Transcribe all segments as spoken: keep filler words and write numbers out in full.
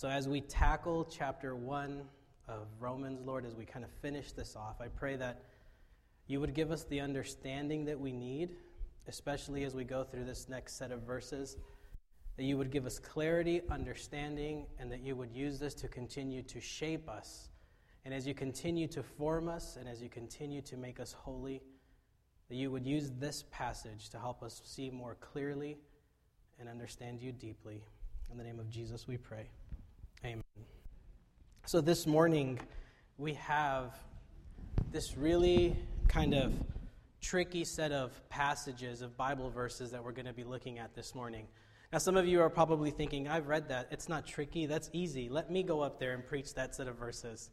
So as we tackle chapter one of Romans, Lord, as we kind of finish this off, I pray that you would give us the understanding that we need, especially as we go through this next set of verses, that you would give us clarity, understanding, and that you would use this to continue to shape us. And as you continue to form us, and as you continue to make us holy, that you would use this passage to help us see more clearly and understand you deeply. In the name of Jesus, we pray. Amen. So this morning, we have this really kind of tricky set of passages of Bible verses that we're going to be looking at this morning. Now, some of you are probably thinking, I've read that. It's not tricky. That's easy. Let me go up there and preach that set of verses.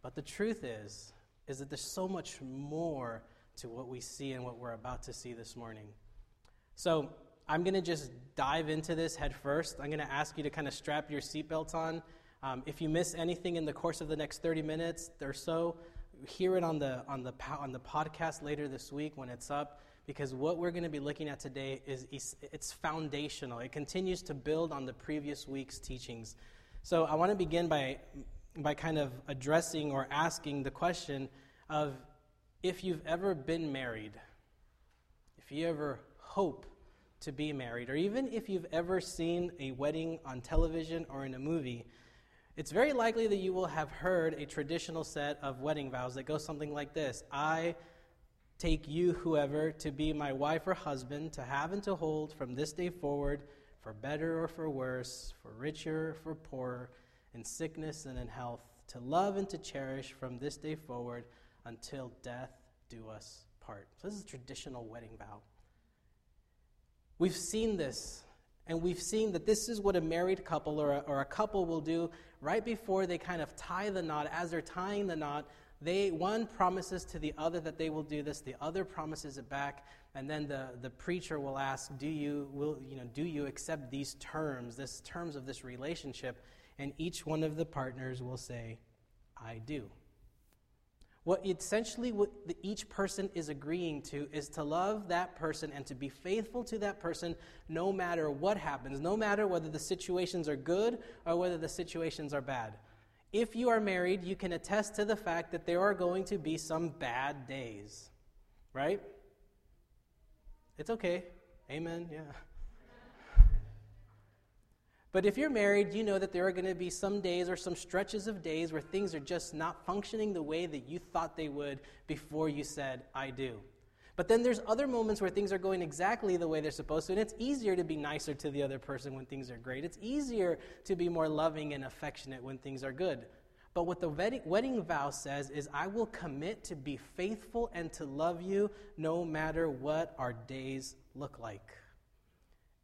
But the truth is, is that there's so much more to what we see and what we're about to see this morning. So I'm going to just dive into this head first. I'm going to ask you to kind of strap your seatbelts on. Um, if you miss anything in the course of the next thirty minutes or so, hear it on the on the on the podcast later this week when it's up, because what we're going to be looking at today is it's foundational. It continues to build on the previous week's teachings. So I want to begin by by kind of addressing or asking the question of, if you've ever been married, if you ever hope to be married, or even if you've ever seen a wedding on television or in a movie, it's very likely that you will have heard a traditional set of wedding vows that go something like this: I take you, whoever, to be my wife or husband, to have and to hold from this day forward, for better or for worse, for richer or for poorer, in sickness and in health, to love and to cherish from this day forward, until death do us part. So this is a traditional wedding vow. We've seen this, and we've seen that this is what a married couple or a, or a couple will do right before they kind of tie the knot. As they're tying the knot, they one promises to the other that they will do this, the other promises it back, and then the, the preacher will ask, do you will you know do you accept these terms, this terms of this relationship? And each one of the partners will say, I do. What essentially what each person is agreeing to is to love that person and to be faithful to that person no matter what happens, no matter whether the situations are good or whether the situations are bad. If you are married, you can attest to the fact that there are going to be some bad days, right? It's okay. Amen, yeah. But if you're married, you know that there are going to be some days or some stretches of days where things are just not functioning the way that you thought they would before you said, I do. But then there's other moments where things are going exactly the way they're supposed to, and it's easier to be nicer to the other person when things are great. It's easier to be more loving and affectionate when things are good. But what the wedding vow says is, I will commit to be faithful and to love you no matter what our days look like.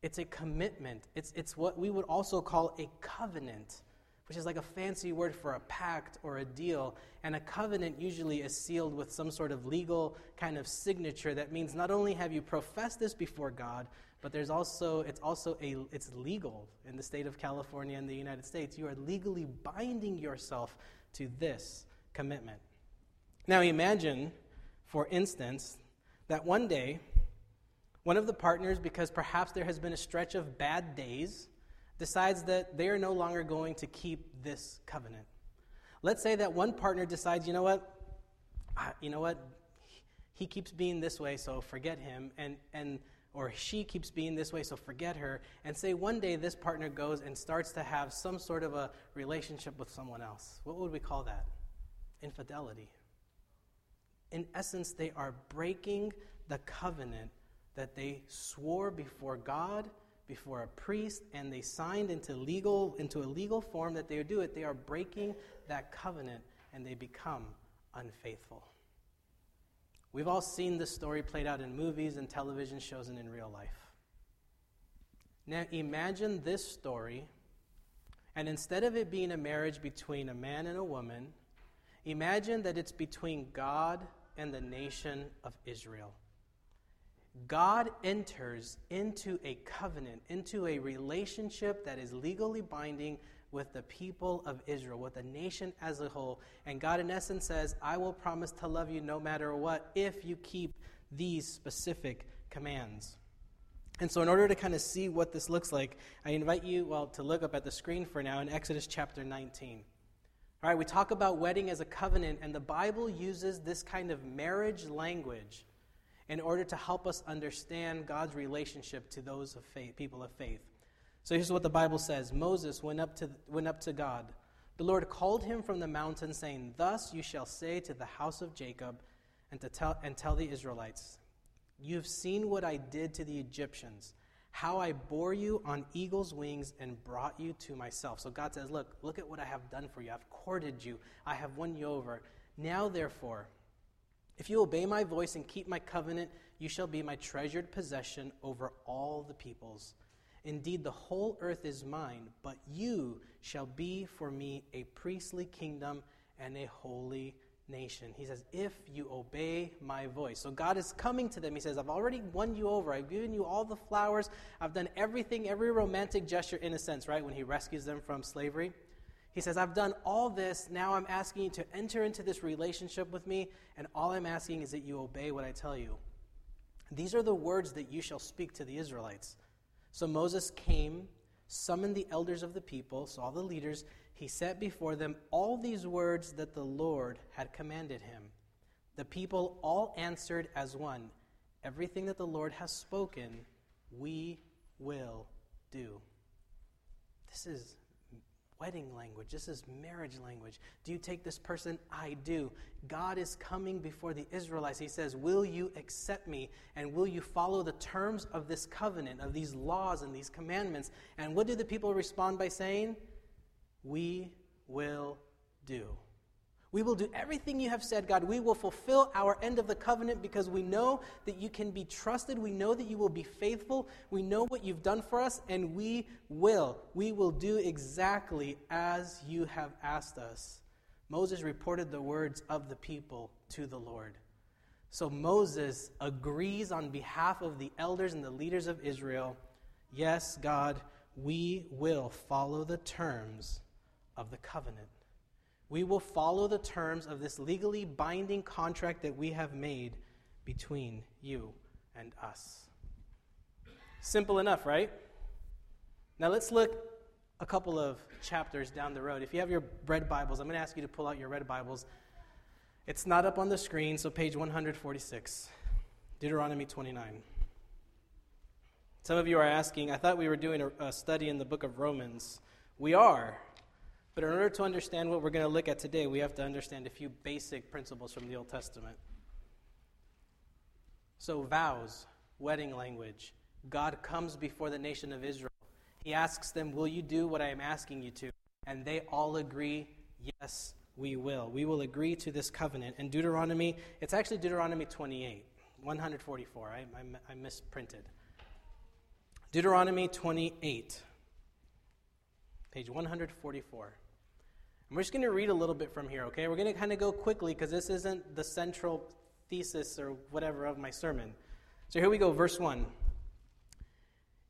It's a commitment. It's it's what we would also call a covenant, which is like a fancy word for a pact or a deal. And a covenant usually is sealed with some sort of legal kind of signature that means not only have you professed this before God, but there's also it's also a it's legal in the state of California and the United States. You are legally binding yourself to this commitment. Now imagine, for instance, that one day one of the partners, because perhaps there has been a stretch of bad days, decides that they are no longer going to keep this covenant. Let's say that one partner decides, you know what, you know what, he keeps being this way, so forget him, and and or she keeps being this way, so forget her, and say one day this partner goes and starts to have some sort of a relationship with someone else. What would we call that? Infidelity. In essence, they are breaking the covenant that they swore before God, before a priest, and they signed into legal into a legal form that they would do it. They are breaking that covenant, and they become unfaithful. We've all seen this story played out in movies and television shows and in real life. Now imagine this story, and instead of it being a marriage between a man and a woman, imagine that it's between God and the nation of Israel. God enters into a covenant, into a relationship that is legally binding with the people of Israel, with the nation as a whole. And God, in essence, says, I will promise to love you no matter what if you keep these specific commands. And so in order to kind of see what this looks like, I invite you, well, to look up at the screen for now in Exodus chapter nineteen. All right, we talk about wedding as a covenant, and the Bible uses this kind of marriage language in order to help us understand God's relationship to those of faith, people of faith. So here's what the Bible says. Moses went up to went up to God. The Lord called him from the mountain, saying, "Thus you shall say to the house of Jacob and to tell and tell the Israelites, you have seen what I did to the Egyptians, how I bore you on eagle's wings and brought you to myself." So God says, look, look at what I have done for you. I've courted you. I have won you over. Now, therefore, if you obey my voice and keep my covenant, you shall be my treasured possession over all the peoples. Indeed, the whole earth is mine, but you shall be for me a priestly kingdom and a holy nation. He says, if you obey my voice. So God is coming to them. He says, I've already won you over. I've given you all the flowers. I've done everything, every romantic gesture in a sense, right? When he rescues them from slavery. He says, I've done all this. Now I'm asking you to enter into this relationship with me, and all I'm asking is that you obey what I tell you. These are the words that you shall speak to the Israelites. So Moses came, summoned the elders of the people, so all the leaders. He set before them all these words that the Lord had commanded him. The people all answered as one, "Everything that the Lord has spoken, we will do." This is wedding language. This is marriage language. Do you take this person? I do. God is coming before the Israelites. He says, will you accept me? And will you follow the terms of this covenant, of these laws and these commandments? And what do the people respond by saying? We will do. We will do everything you have said, God. We will fulfill our end of the covenant because we know that you can be trusted. We know that you will be faithful. We know what you've done for us, and we will. We will do exactly as you have asked us. Moses reported the words of the people to the Lord. So Moses agrees on behalf of the elders and the leaders of Israel, yes, God, we will follow the terms of the covenant. We will follow the terms of this legally binding contract that we have made between you and us. Simple enough, right? Now let's look a couple of chapters down the road. If you have your red Bibles, I'm going to ask you to pull out your red Bibles. It's not up on the screen, so page one forty-six, Deuteronomy twenty-nine. Some of you are asking, I thought we were doing a, a study in the book of Romans. We are. But in order to understand what we're going to look at today, we have to understand a few basic principles from the Old Testament. So vows, wedding language. God comes before the nation of Israel. He asks them, will you do what I am asking you to? And they all agree, yes, we will. We will agree to this covenant. And Deuteronomy, it's actually Deuteronomy twenty-eight, one forty-four. I, I, I misprinted. Deuteronomy twenty-eight, page one forty-four. I'm just going to read a little bit from here, okay? We're going to kind of go quickly because this isn't the central thesis or whatever of my sermon. So here we go, verse one.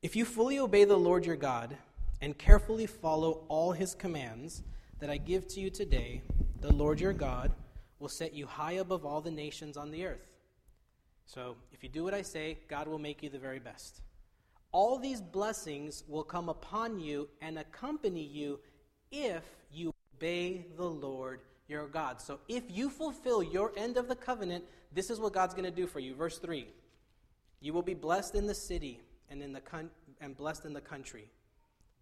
If you fully obey the Lord your God and carefully follow all his commands that I give to you today, the Lord your God will set you high above all the nations on the earth. So if you do what I say, God will make you the very best. All these blessings will come upon you and accompany you if you obey the Lord your God. So if you fulfill your end of the covenant, this is what God's going to do for you. Verse three, you will be blessed in the city and in the con- and blessed in the country.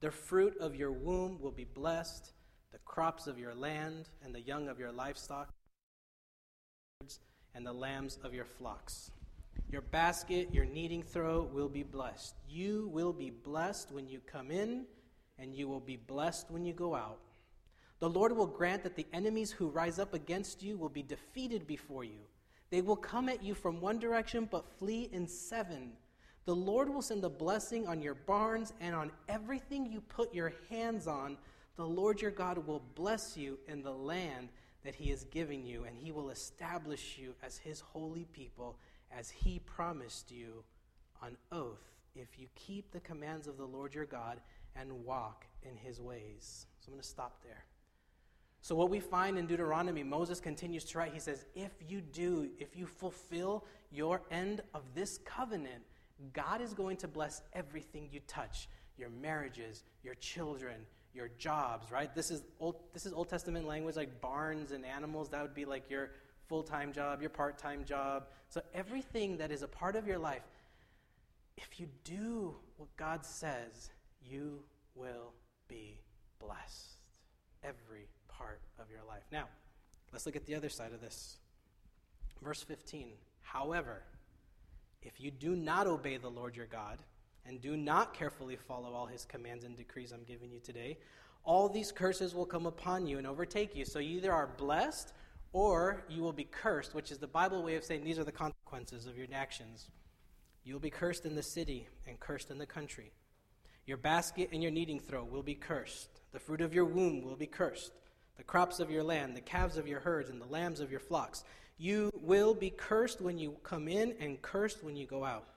The fruit of your womb will be blessed, the crops of your land and the young of your livestock and the lambs of your flocks. Your basket, your kneading trough will be blessed. You will be blessed when you come in, and you will be blessed when you go out. The Lord will grant that the enemies who rise up against you will be defeated before you. They will come at you from one direction, but flee in seven. The Lord will send a blessing on your barns and on everything you put your hands on. The Lord your God will bless you in the land that he is giving you, and he will establish you as his holy people, as he promised you on oath, if you keep the commands of the Lord your God and walk in his ways. So I'm going to stop there. So what we find in Deuteronomy, Moses continues to write. He says, if you do, if you fulfill your end of this covenant, God is going to bless everything you touch, your marriages, your children, your jobs, right? This is Old, this is Old Testament language, like barns and animals. That would be like your full-time job, your part-time job. So everything that is a part of your life, if you do what God says, you will be blessed. Every part of your life. Now, let's look at the other side of this. Verse fifteen, however, if you do not obey the Lord your God and do not carefully follow all his commands and decrees I'm giving you today, all these curses will come upon you and overtake you. So you either are blessed or you will be cursed, which is the Bible way of saying these are the consequences of your actions. You will be cursed in the city and cursed in the country. Your basket and your kneading trough will be cursed. The fruit of your womb will be cursed. The crops of your land, the calves of your herds, and the lambs of your flocks. You will be cursed when you come in and cursed when you go out.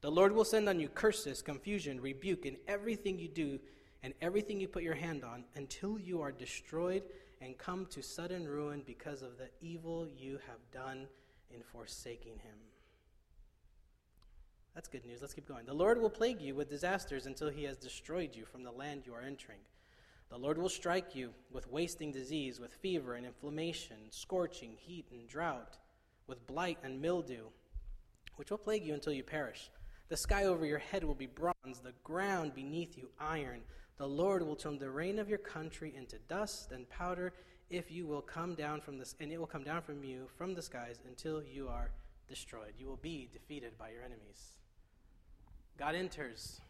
The Lord will send on you curses, confusion, rebuke in everything you do and everything you put your hand on until you are destroyed and come to sudden ruin because of the evil you have done in forsaking him. That's good news. Let's keep going. The Lord will plague you with disasters until he has destroyed you from the land you are entering. The Lord will strike you with wasting disease, with fever and inflammation, scorching, heat and drought, with blight and mildew, which will plague you until you perish. The sky over your head will be bronze, the ground beneath you iron. The Lord will turn the rain of your country into dust and powder, if you will come down from this, and it will come down from you from the skies until you are destroyed. You will be defeated by your enemies. God enters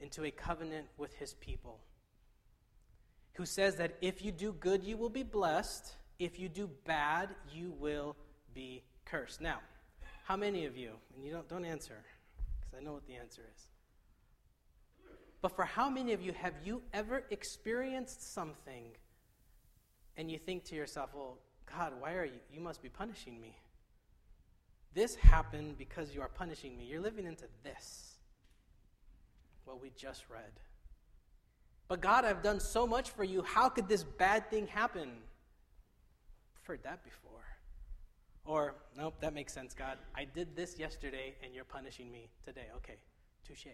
into a covenant with his people, who says that if you do good, you will be blessed. If you do bad, you will be cursed. Now, how many of you, and you don't, don't answer, because I know what the answer is, but for how many of you have you ever experienced something and you think to yourself, well, God, why are you, you must be punishing me. This happened because you are punishing me. You're living into this, what we just read. But God, I've done so much for you. How could this bad thing happen? I've heard that before. Or, nope, that makes sense, God. I did this yesterday, and you're punishing me today. Okay, touche.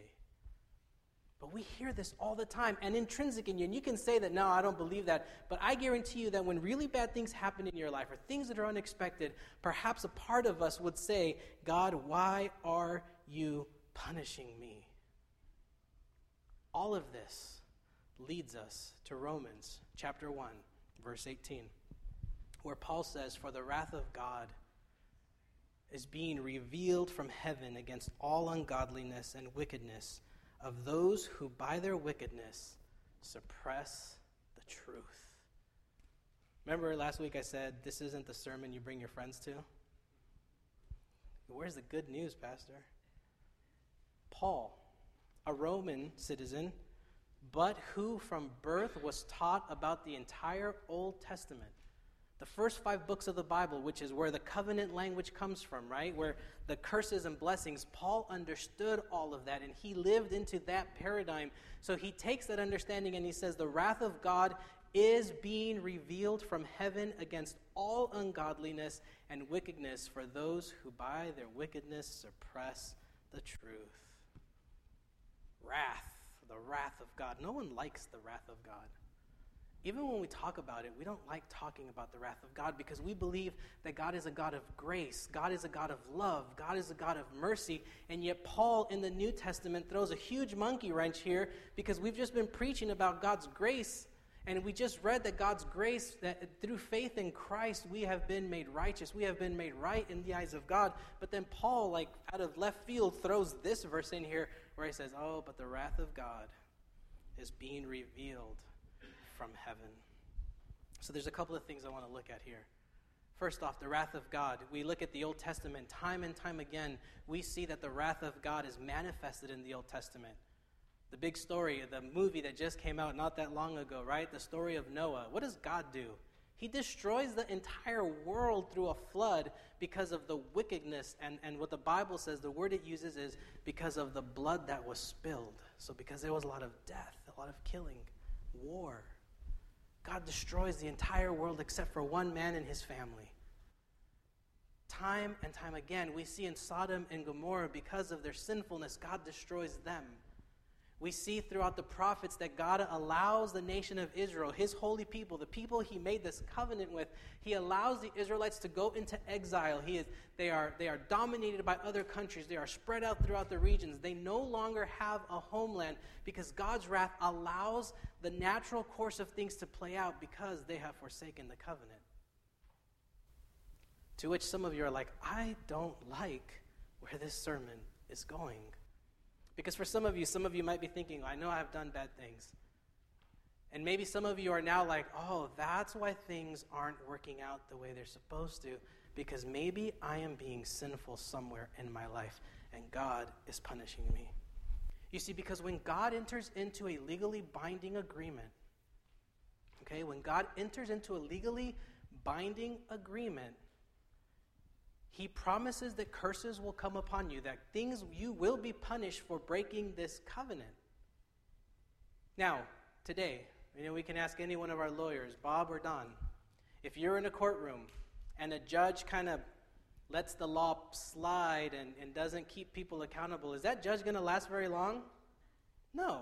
But we hear this all the time, and intrinsic in you. And you can say that, no, I don't believe that. But I guarantee you that when really bad things happen in your life, or things that are unexpected, perhaps a part of us would say, God, why are you punishing me? All of this leads us to Romans chapter one, verse eighteen, where Paul says, for the wrath of God is being revealed from heaven against all ungodliness and wickedness of those who by their wickedness suppress the truth. Remember last week I said, this isn't the sermon you bring your friends to? Where's the good news, Pastor? Paul, a Roman citizen, but who from birth was taught about the entire Old Testament, the first five books of the Bible, which is where the covenant language comes from, right? Where the curses and blessings, Paul understood all of that, and he lived into that paradigm. So he takes that understanding and he says, the wrath of God is being revealed from heaven against all ungodliness and wickedness for those who by their wickedness suppress the truth. Wrath. The wrath of God. No one likes the wrath of God. Even when we talk about it, we don't like talking about the wrath of God because we believe that God is a God of grace. God is a God of love. God is a God of mercy. And yet Paul in the New Testament throws a huge monkey wrench here because we've just been preaching about God's grace. And we just read that God's grace, that through faith in Christ, we have been made righteous. We have been made right in the eyes of God. But then Paul, like out of left field, throws this verse in here where he says, oh, but the wrath of God is being revealed from heaven. So there's a couple of things I want to look at here. First off, the wrath of God. We look at the Old Testament time and time again. We see that the wrath of God is manifested in the Old Testament. The big story, the movie that just came out not that long ago, right? The story of Noah. What does God do? He destroys the entire world through a flood because of the wickedness. And, and what the Bible says, the word it uses is because of the blood that was spilled. So because there was a lot of death, a lot of killing, war. God destroys the entire world except for one man and his family. Time and time again, we see in Sodom and Gomorrah, because of their sinfulness, God destroys them. We see throughout the prophets that God allows the nation of Israel, his holy people, the people he made this covenant with, he allows the Israelites to go into exile. He is, they are, they are dominated by other countries. They are spread out throughout the regions. They no longer have a homeland because God's wrath allows the natural course of things to play out because they have forsaken the covenant. To which some of you are like, I don't like where this sermon is going. Because for some of you, some of you might be thinking, I know I've done bad things. And maybe some of you are now like, oh, that's why things aren't working out the way they're supposed to, because maybe I am being sinful somewhere in my life, and God is punishing me. You see, because when God enters into a legally binding agreement, okay, when God enters into a legally binding agreement, he promises that curses will come upon you, that things you will be punished for breaking this covenant. Now, today, you know, we can ask any one of our lawyers, Bob or Don, if you're in a courtroom and a judge kind of lets the law slide and, and doesn't keep people accountable, is that judge going to last very long? No.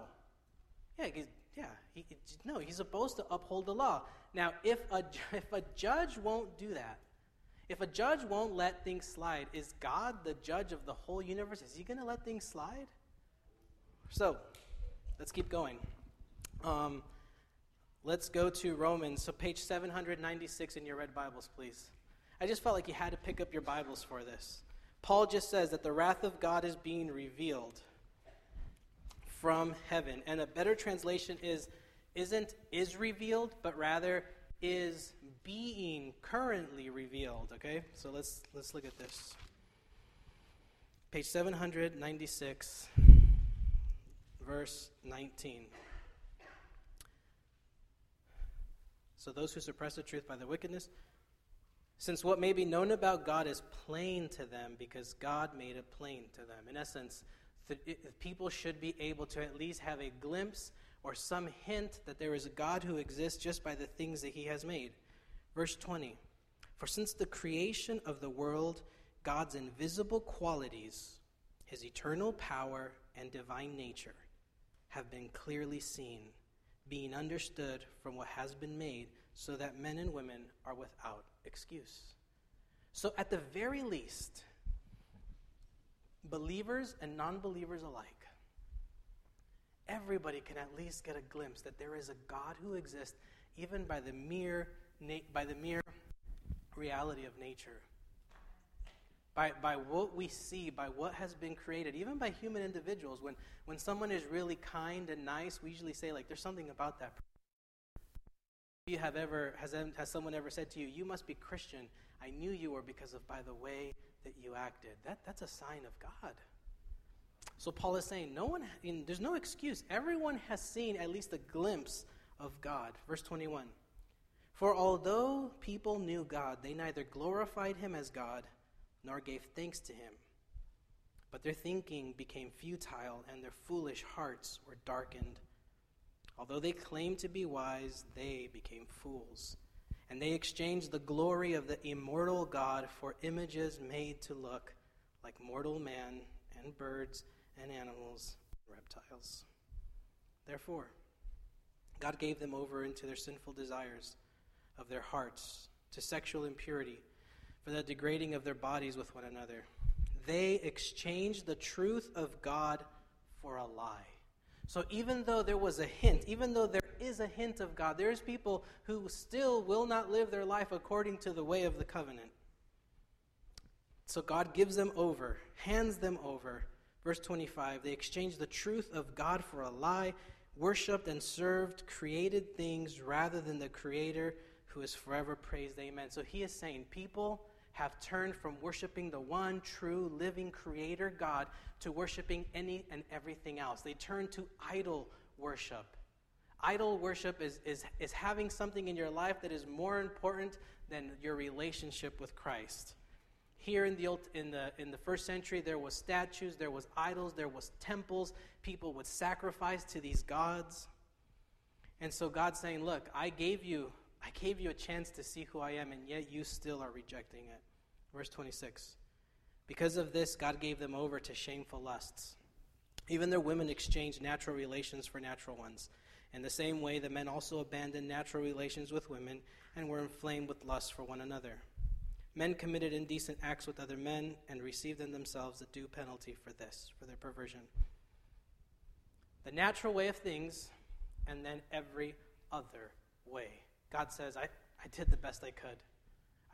Yeah, he's, yeah. He, no, he's supposed to uphold the law. Now, if a if a judge won't do that, if a judge won't let things slide, is God the judge of the whole universe? Is he going to let things slide? So, let's keep going. Um, let's go to Romans. So page seven hundred ninety-six in your red Bibles, please. I just felt like you had to pick up your Bibles for this. Paul just says that the wrath of God is being revealed from heaven. And a better translation is, isn't is revealed, but rather is being currently revealed, okay? So let's let's look at this. Page seven hundred ninety-six, verse nineteen. So those who suppress the truth by their wickedness, since what may be known about God is plain to them because God made it plain to them. In essence, the, it, people should be able to at least have a glimpse or some hint that there is a God who exists just by the things that he has made. Verse twenty, for since the creation of the world, God's invisible qualities, his eternal power and divine nature, have been clearly seen, being understood from what has been made, so that men and women are without excuse. So at the very least, believers and non-believers alike, everybody can at least get a glimpse that there is a God who exists, even by the mere na- by the mere reality of nature, by by what we see, by what has been created, even by human individuals. When when someone is really kind and nice, we usually say like, "There's something about that person." You have ever has has someone ever said to you, "You must be Christian. I knew you were because of by the way that you acted." That that's a sign of God. So Paul is saying, no one, you know, there's no excuse. Everyone has seen at least a glimpse of God. Verse twenty-one, for although people knew God, they neither glorified him as God nor gave thanks to him. But their thinking became futile and their foolish hearts were darkened. Although they claimed to be wise, they became fools. And they exchanged the glory of the immortal God for images made to look like mortal man and birds and animals, reptiles. Therefore, God gave them over into their sinful desires of their hearts, to sexual impurity, for the degrading of their bodies with one another. They exchanged the truth of God for a lie. So even though there was a hint, even though there is a hint of God, there's people who still will not live their life according to the way of the covenant. So God gives them over, hands them over. Verse twenty-five, they exchanged the truth of God for a lie, worshipped and served created things rather than the Creator who is forever praised. Amen. So he is saying people have turned from worshiping the one true living Creator God to worshiping any and everything else. They turned to idol worship. Idol worship is, is, is having something in your life that is more important than your relationship with Christ. Here in the old, in the in the first century, there was statues, there was idols, there was temples. People would sacrifice to these gods, and so God's saying, "Look, I gave you, I gave you a chance to see who I am, and yet you still are rejecting it." verse twenty-six. Because of this, God gave them over to shameful lusts. Even their women exchanged natural relations for natural ones. In the same way, the men also abandoned natural relations with women and were inflamed with lust for one another. Men committed indecent acts with other men and received in themselves the due penalty for this, for their perversion. The natural way of things, and then every other way. God says, I, I did the best I could.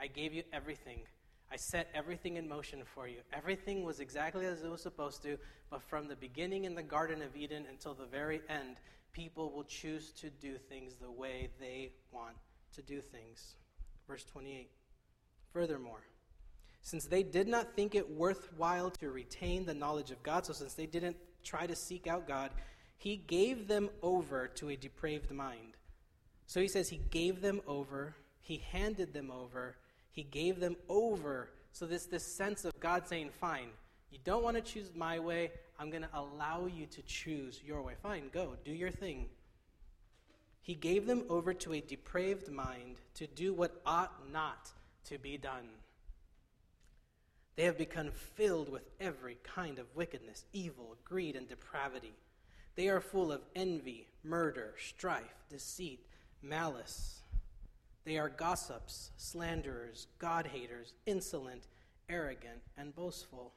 I gave you everything. I set everything in motion for you. Everything was exactly as it was supposed to, but from the beginning in the Garden of Eden until the very end, people will choose to do things the way they want to do things. Verse twenty-eight. Furthermore, since they did not think it worthwhile to retain the knowledge of God, so since they didn't try to seek out God, he gave them over to a depraved mind. So he says he gave them over, he handed them over, he gave them over. So this, this sense of God saying, fine, you don't want to choose my way, I'm going to allow you to choose your way. Fine, go, do your thing. He gave them over to a depraved mind to do what ought not to be done. They have become filled with every kind of wickedness, evil, greed, and depravity. They are full of envy, murder, strife, deceit, malice. They are gossips, slanderers, God-haters, insolent, arrogant, and boastful.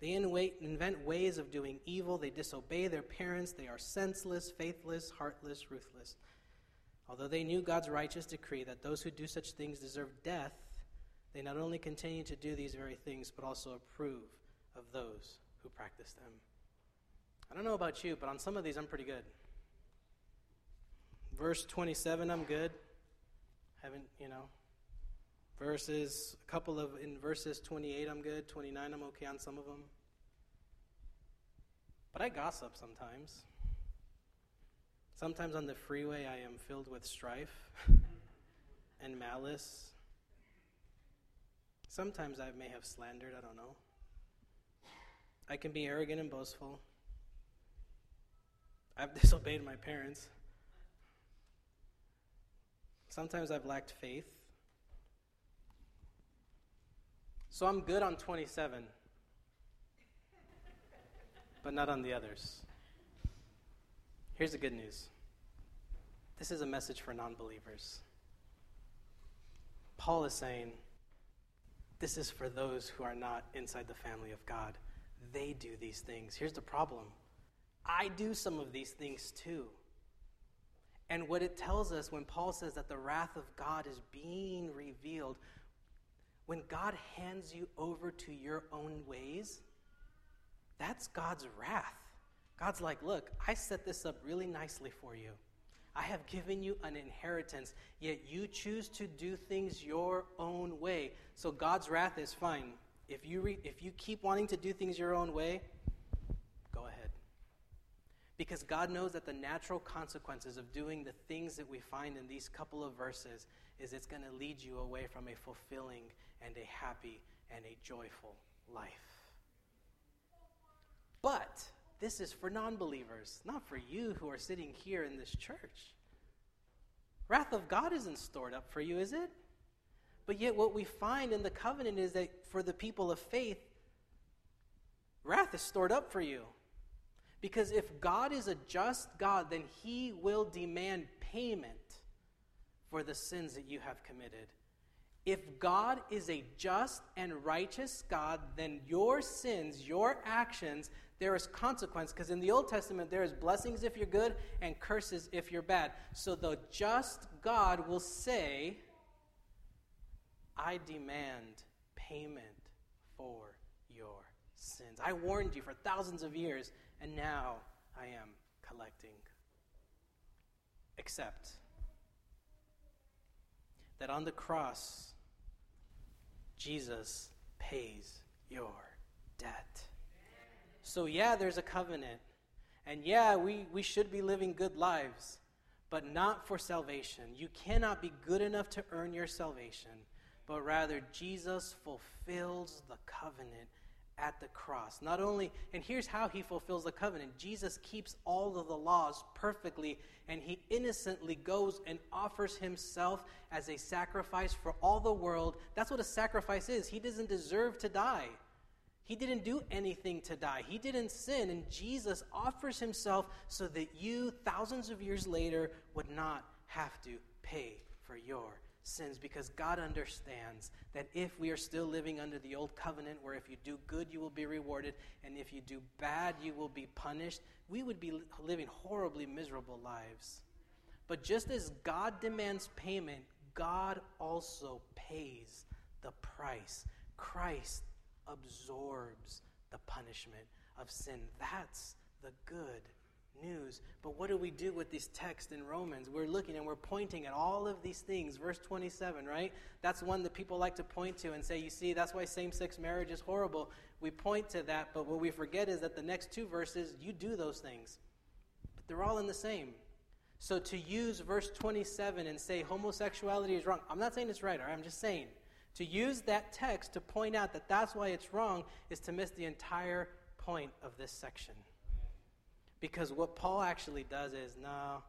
They invent ways of doing evil. They disobey their parents. They are senseless, faithless, heartless, ruthless. Although they knew God's righteous decree that those who do such things deserve death, they not only continue to do these very things, but also approve of those who practice them. I don't know about you, but on some of these I'm pretty good. Verse twenty-seven, I'm good. Haven't, you know, verses, a couple of, in verses twenty-eight, I'm good, twenty-nine, I'm okay on some of them. But I gossip sometimes. Sometimes on the freeway, I am filled with strife and malice. Sometimes I may have slandered, I don't know. I can be arrogant and boastful. I've disobeyed my parents. Sometimes I've lacked faith. So I'm good on twenty-seven, but not on the others. Here's the good news. This is a message for non-believers. Paul is saying, this is for those who are not inside the family of God. They do these things. Here's the problem. I do some of these things too. And what it tells us when Paul says that the wrath of God is being revealed, when God hands you over to your own ways, that's God's wrath. God's like, look, I set this up really nicely for you. I have given you an inheritance, yet you choose to do things your own way. So God's wrath is fine. If you re- if you keep wanting to do things your own way, because God knows that the natural consequences of doing the things that we find in these couple of verses is it's going to lead you away from a fulfilling and a happy and a joyful life. But this is for non-believers, not for you who are sitting here in this church. Wrath of God isn't stored up for you, is it? But yet what we find in the covenant is that for the people of faith, wrath is stored up for you. Because if God is a just God, then he will demand payment for the sins that you have committed. If God is a just and righteous God, then your sins, your actions, there is consequence. Because in the Old Testament, there is blessings if you're good and curses if you're bad. So the just God will say, I demand payment for your sins. I warned you for thousands of years. And now I am collecting. Except that on the cross, Jesus pays your debt. So yeah, there's a covenant. And yeah, we, we should be living good lives, but not for salvation. You cannot be good enough to earn your salvation, but rather Jesus fulfills the covenant at the cross. Not only, and here's how he fulfills the covenant. Jesus keeps all of the laws perfectly, and he innocently goes and offers himself as a sacrifice for all the world. That's what a sacrifice is. He doesn't deserve to die. He didn't do anything to die. He didn't sin, and Jesus offers himself so that you, thousands of years later, would not have to pay for your sins, because God understands that if we are still living under the old covenant, where if you do good, you will be rewarded, and if you do bad, you will be punished, we would be living horribly miserable lives. But just as God demands payment, God also pays the price. Christ absorbs the punishment of sin. That's the good news. But what do we do with these texts in Romans? We're looking and we're pointing at all of these things. Verse twenty-seven, right? That's one that people like to point to and say, you see, that's why same-sex marriage is horrible. We point to that, but what we forget is that the next two verses, you do those things. But they're all in the same. So to use verse twenty-seven and say homosexuality is wrong, I'm not saying it's right, all right? I'm just saying to use that text to point out that that's why it's wrong is to miss the entire point of this section. Because what Paul actually does is, no,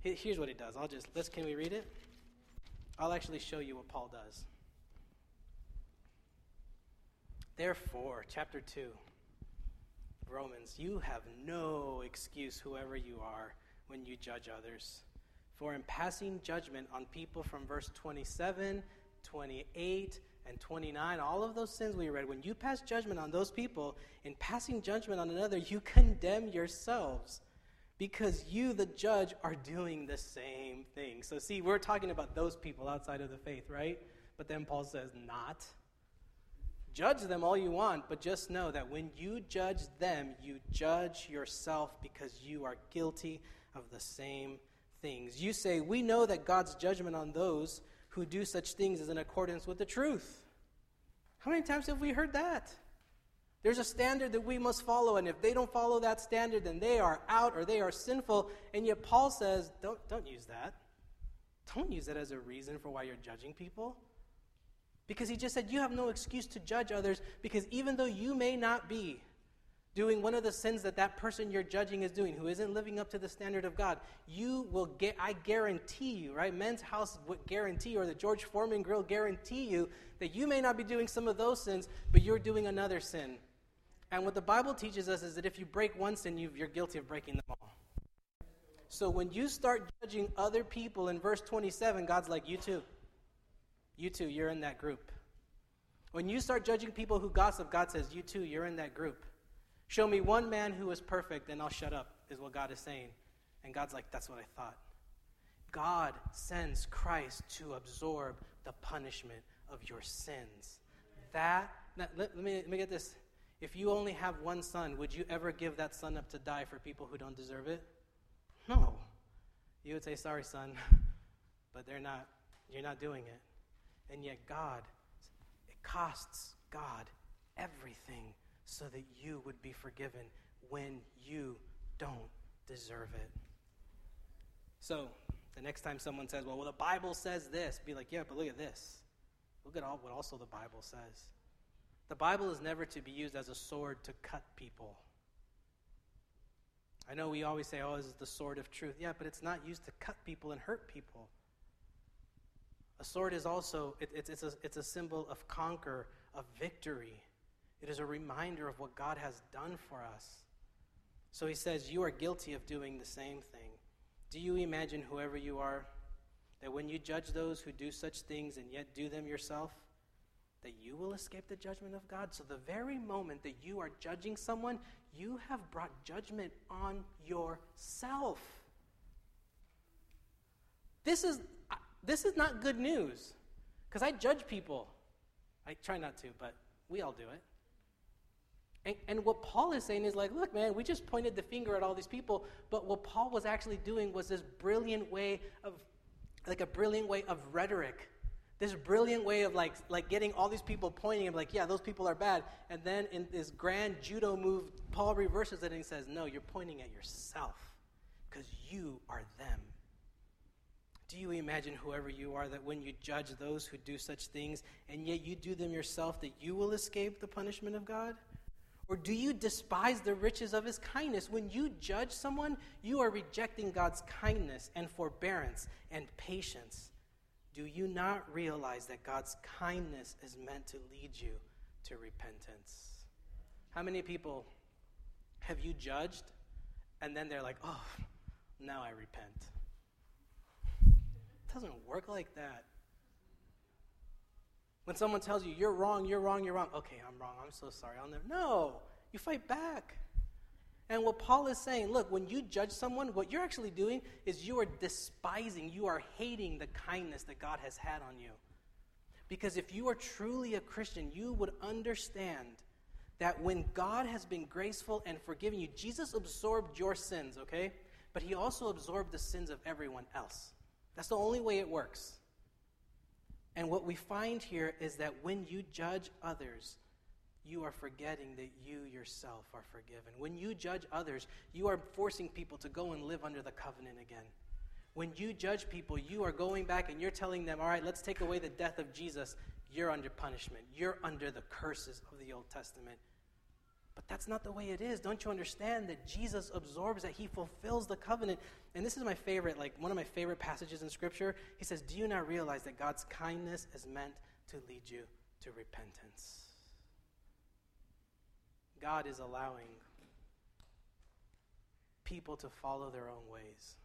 here's what he does. I'll just, let's, can we read it? I'll actually show you what Paul does. Therefore, chapter two, Romans, you have no excuse, whoever you are, when you judge others. For in passing judgment on people from verse twenty-seven, twenty-eight, and twenty-nine, all of those sins we read, when you pass judgment on those people, in passing judgment on another, you condemn yourselves, because you, the judge, are doing the same thing. So see, we're talking about those people outside of the faith, right? But then Paul says, not. Judge them all you want, but just know that when you judge them, you judge yourself, because you are guilty of the same things. You say, we know that God's judgment on those who do such things is in accordance with the truth. How many times have we heard that? There's a standard that we must follow, and if they don't follow that standard, then they are out or they are sinful. And yet Paul says, don't, don't use that. Don't use that as a reason for why you're judging people. Because he just said, you have no excuse to judge others, because even though you may not be doing one of the sins that that person you're judging is doing, who isn't living up to the standard of God, you will get, I guarantee you, right? Men's House would guarantee, or the George Foreman Grill guarantee you, that you may not be doing some of those sins, but you're doing another sin. And what the Bible teaches us is that if you break one sin, you've, you're guilty of breaking them all. So when you start judging other people in verse twenty-seven, God's like, you too. You too, you're in that group. When you start judging people who gossip, God says, you too, you're in that group. Show me one man who is perfect, and I'll shut up, is what God is saying. And God's like, that's what I thought. God sends Christ to absorb the punishment of your sins. That, now, let, let, me, let me get this. If you only have one son, would you ever give that son up to die for people who don't deserve it? No. You would say, sorry, son, but they're not, you're not doing it. And yet God, it costs God everything, so that you would be forgiven when you don't deserve it. So the next time someone says, well, well, the Bible says this, be like, yeah, but look at this. Look at all what also the Bible says. The Bible is never to be used as a sword to cut people. I know we always say, oh, this is the sword of truth. Yeah, but it's not used to cut people and hurt people. A sword is also, it, it's, it's, a, it's a symbol of conquer, of victory. It is a reminder of what God has done for us. So he says, you are guilty of doing the same thing. Do you imagine, whoever you are, that when you judge those who do such things and yet do them yourself, that you will escape the judgment of God? So the very moment that you are judging someone, you have brought judgment on yourself. This is, this is not good news, because I judge people. I try not to, but we all do it. And, and what Paul is saying is like, look, man, we just pointed the finger at all these people, but what Paul was actually doing was this brilliant way of, like a brilliant way of rhetoric, this brilliant way of like, like getting all these people pointing and like, yeah, those people are bad. And then in this grand judo move, Paul reverses it and he says, no, you're pointing at yourself, because you are them. Do you imagine, whoever you are, that when you judge those who do such things and yet you do them yourself, that you will escape the punishment of God? Or do you despise the riches of his kindness? When you judge someone, you are rejecting God's kindness and forbearance and patience. Do you not realize that God's kindness is meant to lead you to repentance? How many people have you judged, and then they're like, oh, now I repent? It doesn't work like that. When someone tells you, you're wrong, you're wrong, you're wrong. Okay, I'm wrong. I'm so sorry. I'll never. No, you fight back. And what Paul is saying, look, when you judge someone, what you're actually doing is you are despising, you are hating the kindness that God has had on you. Because if you are truly a Christian, you would understand that when God has been graceful and forgiving you, Jesus absorbed your sins, okay? But he also absorbed the sins of everyone else. That's the only way it works. And what we find here is that when you judge others, you are forgetting that you yourself are forgiven. When you judge others, you are forcing people to go and live under the covenant again. When you judge people, you are going back and you're telling them, all right, let's take away the death of Jesus. You're under punishment. You're under the curses of the Old Testament. But that's not the way it is. Don't you understand that Jesus absorbs that? He fulfills the covenant. And this is my favorite, like one of my favorite passages in Scripture. He says, do you not realize that God's kindness is meant to lead you to repentance? God is allowing people to follow their own ways.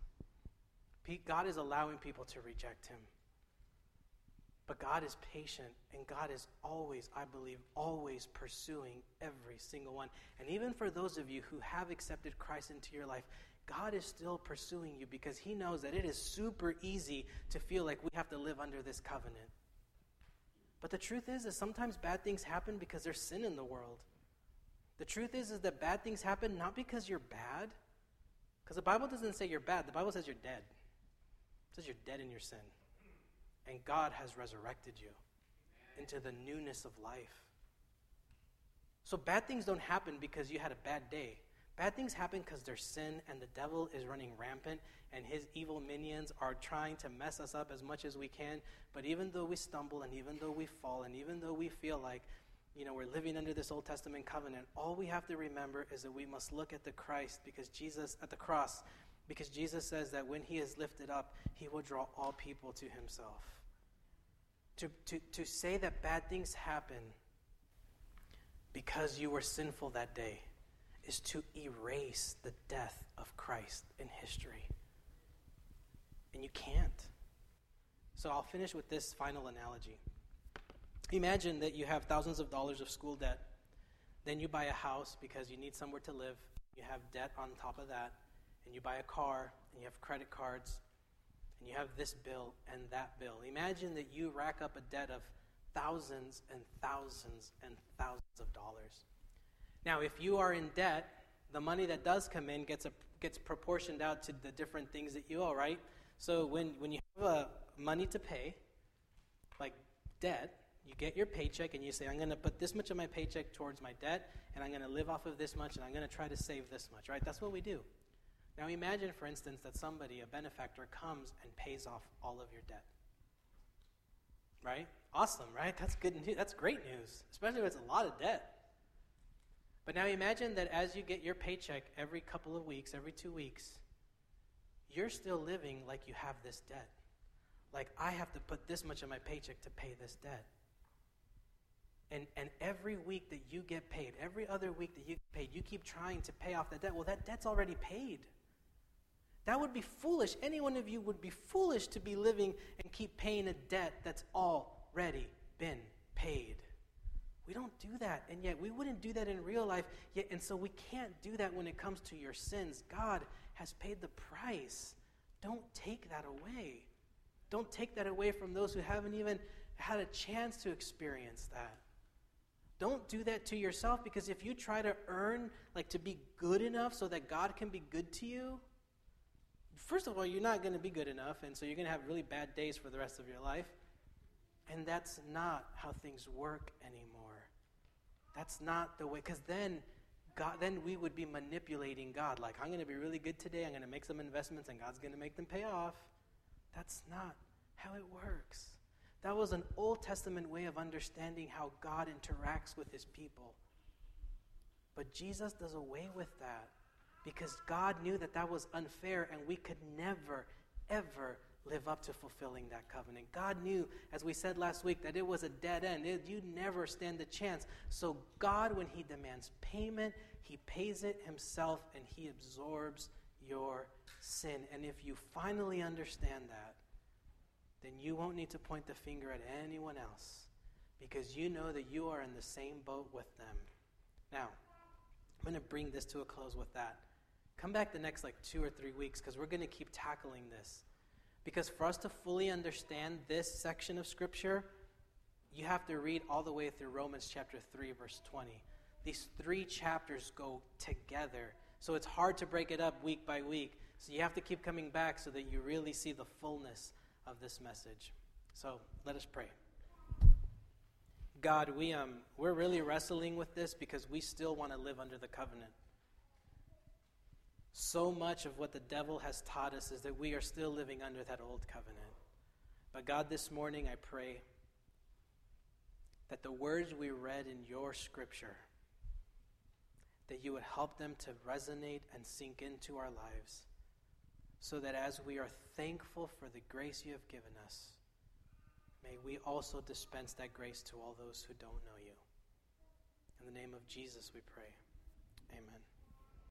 God is allowing people to reject him. But God is patient, and God is always, I believe, always pursuing every single one. And even for those of you who have accepted Christ into your life, God is still pursuing you because he knows that it is super easy to feel like we have to live under this covenant. But the truth is that sometimes bad things happen because there's sin in the world. The truth is, is that bad things happen not because you're bad, because the Bible doesn't say you're bad. The Bible says you're dead. It says you're dead in your sin. And God has resurrected you into the newness of life. So bad things don't happen because you had a bad day. Bad things happen because there's sin and the devil is running rampant and his evil minions are trying to mess us up as much as we can. But even though we stumble and even though we fall and even though we feel like, you know, we're living under this Old Testament covenant, all we have to remember is that we must look at the Christ because Jesus at the cross, because Jesus says that when he is lifted up, he will draw all people to himself. To, to, to say that bad things happen because you were sinful that day is to erase the death of Christ in history. And you can't. So I'll finish with this final analogy. Imagine that you have thousands of dollars of school debt. Then you buy a house because you need somewhere to live. You have debt on top of that. And you buy a car, and you have credit cards, and you have this bill and that bill. Imagine that you rack up a debt of thousands and thousands and thousands of dollars. Now, if you are in debt, the money that does come in gets a, gets proportioned out to the different things that you owe, right? So when, when you have uh, money to pay, like debt, you get your paycheck and you say, I'm going to put this much of my paycheck towards my debt, and I'm going to live off of this much, and I'm going to try to save this much, right? That's what we do. Now imagine, for instance, that somebody, a benefactor, comes and pays off all of your debt. Right? Awesome, right? That's good news. That's great news, especially when it's a lot of debt. But now imagine that as you get your paycheck every couple of weeks, every two weeks, you're still living like you have this debt. Like, I have to put this much of my paycheck to pay this debt. And and every week that you get paid, every other week that you get paid, you keep trying to pay off that debt. Well, that debt's already paid. That would be foolish. Any one of you would be foolish to be living and keep paying a debt that's already been paid. We don't do that, and yet we wouldn't do that in real life. Yet, and so we can't do that when it comes to your sins. God has paid the price. Don't take that away. Don't take that away from those who haven't even had a chance to experience that. Don't do that to yourself, because if you try to earn, like to be good enough so that God can be good to you, first of all, you're not going to be good enough, and so you're going to have really bad days for the rest of your life. And that's not how things work anymore. That's not the way, because then God, then we would be manipulating God. Like, I'm going to be really good today, I'm going to make some investments, and God's going to make them pay off. That's not how it works. That was an Old Testament way of understanding how God interacts with his people. But Jesus does away with that because God knew that that was unfair and we could never, ever live up to fulfilling that covenant. God knew, as we said last week, that it was a dead end. It, you never stand a chance. So God, when he demands payment, he pays it himself and he absorbs your sin. And if you finally understand that, then you won't need to point the finger at anyone else because you know that you are in the same boat with them. Now, I'm going to bring this to a close with that. Come back the next like two or three weeks because we're going to keep tackling this. Because for us to fully understand this section of Scripture, you have to read all the way through Romans chapter three, verse twenty. These three chapters go together. So it's hard to break it up week by week. So you have to keep coming back so that you really see the fullness of this message. So let us pray. God, we, um, we're really wrestling with this because we still want to live under the covenant. So much of what the devil has taught us is that we are still living under that old covenant. But God, this morning I pray that the words we read in your Scripture, that you would help them to resonate and sink into our lives so that as we are thankful for the grace you have given us, may we also dispense that grace to all those who don't know you. In the name of Jesus we pray. Amen.